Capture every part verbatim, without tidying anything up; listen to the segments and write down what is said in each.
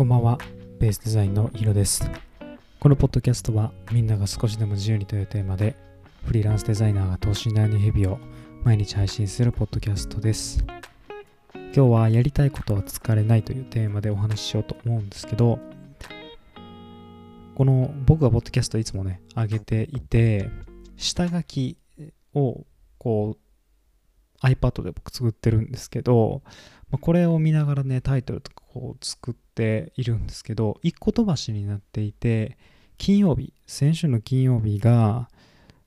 こんばんは、ベースデザインのヒロです。このポッドキャストは、みんなが少しでも自由にというテーマで、フリーランスデザイナーが等身大の日々を毎日配信するポッドキャストです。今日はやりたいことは疲れないというテーマでお話ししようと思うんですけど、この僕がポッドキャストいつもね、上げていて、下書きをこう、iPad で僕作ってるんですけど、まあ、これを見ながらねタイトルとかこう作っているんですけど、一個飛ばしになっていて、金曜日先週の金曜日が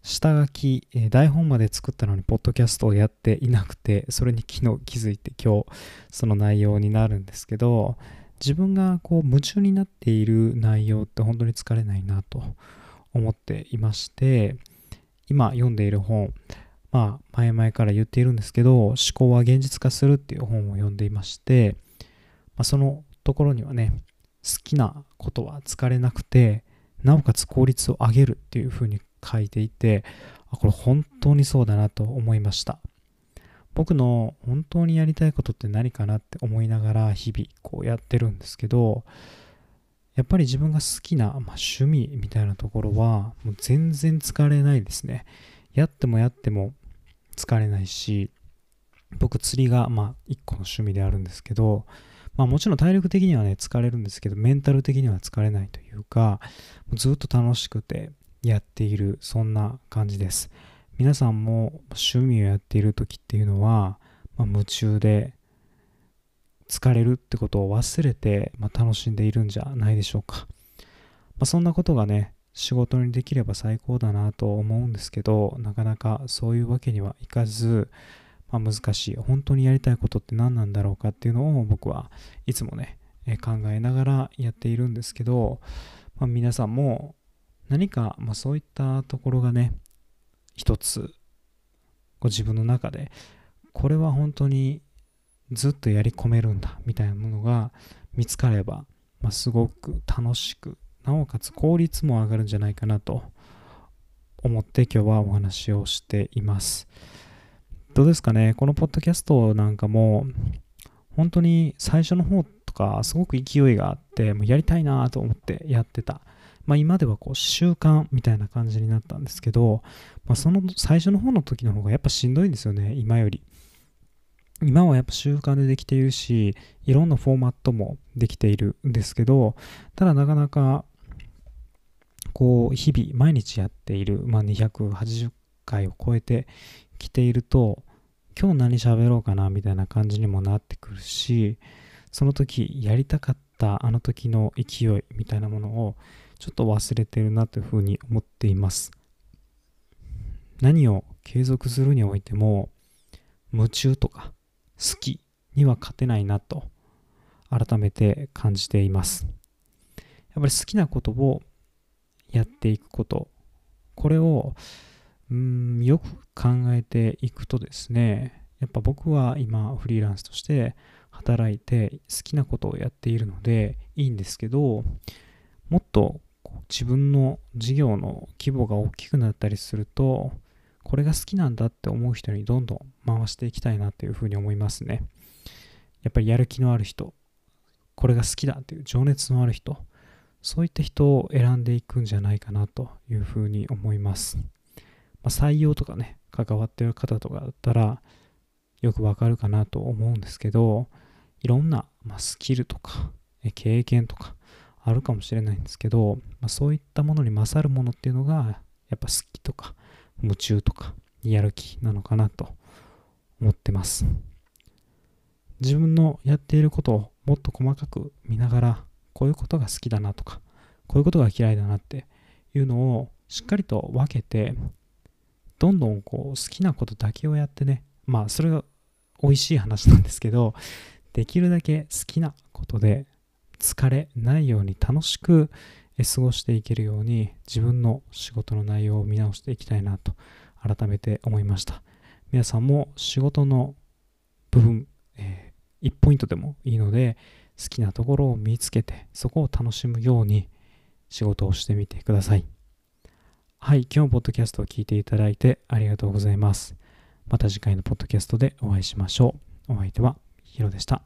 下書き、えー、台本まで作ったのにポッドキャストをやっていなくて、それに昨日気づいて今日その内容になるんですけど、自分がこう夢中になっている内容って本当に疲れないなと思っていまして、今読んでいる本、まあ、前々から言っているんですけど、思考は現実化するっていう本を読んでいまして、まあ、そのところにはね、好きなことは疲れなくて、なおかつ効率を上げるっていうふうに書いていて、これ本当にそうだなと思いました。僕の本当にやりたいことって何かなって思いながら日々こうやってるんですけど、やっぱり自分が好きな、まあ、趣味みたいなところはもう全然疲れないですね。やってもやっても疲れないし、僕釣りがまあ一個の趣味であるんですけど、まあもちろん体力的にはね疲れるんですけど、メンタル的には疲れないというか、ずっと楽しくてやっている、そんな感じです。皆さんも趣味をやっている時っていうのは、まあ、夢中で疲れるってことを忘れて、まあ、楽しんでいるんじゃないでしょうか。まあ、そんなことがね仕事にできれば最高だなと思うんですけど、なかなかそういうわけにはいかず、まあ、難しい。本当にやりたいことって何なんだろうかっていうのを僕はいつもね考えながらやっているんですけど、まあ、皆さんも何か、まあ、そういったところがね一つご自分の中でこれは本当にずっとやり込めるんだみたいなものが見つかれば、まあ、すごく楽しく、なおかつ効率も上がるんじゃないかなと思って今日はお話をしています。どうですかね、このポッドキャストなんかも本当に最初の方とかすごく勢いがあって、もうやりたいなと思ってやってた。まあ今ではこう習慣みたいな感じになったんですけど、まあ、その最初の方の時の方がやっぱしんどいんですよね、今より。今はやっぱ習慣でできているし、いろんなフォーマットもできているんですけど、ただなかなかこう日々毎日やっている、まあ、にひゃくはちじゅっかいを超えてきていると、今日何喋ろうかなみたいな感じにもなってくるし、その時やりたかったあの時の勢いみたいなものをちょっと忘れてるなというふうに思っています。何を継続するにおいても夢中とか好きには勝てないなと改めて感じています。やっぱり好きなことをやっていくこと、これをうーんよく考えていくとですね、やっぱ僕は今フリーランスとして働いて好きなことをやっているのでいいんですけど、もっと自分の事業の規模が大きくなったりすると、これが好きなんだって思う人にどんどん回していきたいなっていうふうに思いますね。やっぱりやる気のある人、これが好きだっていう情熱のある人、そういった人を選んでいくんじゃないかなというふうに思います。まあ、採用とかね、関わってる方とかだったらよくわかるかなと思うんですけど、いろんな、まあ、スキルとか経験とかあるかもしれないんですけど、まあ、そういったものに勝るものっていうのがやっぱ好きとか夢中とかやる気なのかなと思ってます。自分のやっていることをもっと細かく見ながら、こういうことが好きだなとか、こういうことが嫌いだなっていうのをしっかりと分けて、どんどんこう好きなことだけをやってね、まあそれが美味しい話なんですけど、できるだけ好きなことで疲れないように楽しく過ごしていけるように、自分の仕事の内容を見直していきたいなと改めて思いました。皆さんも仕事の部分、えー、いちポイントでもいいので好きなところを見つけて、そこを楽しむように仕事をしてみてください。はい、今日もポッドキャストを聞いていただいてありがとうございます。また次回のポッドキャストでお会いしましょう。お相手はヒロでした。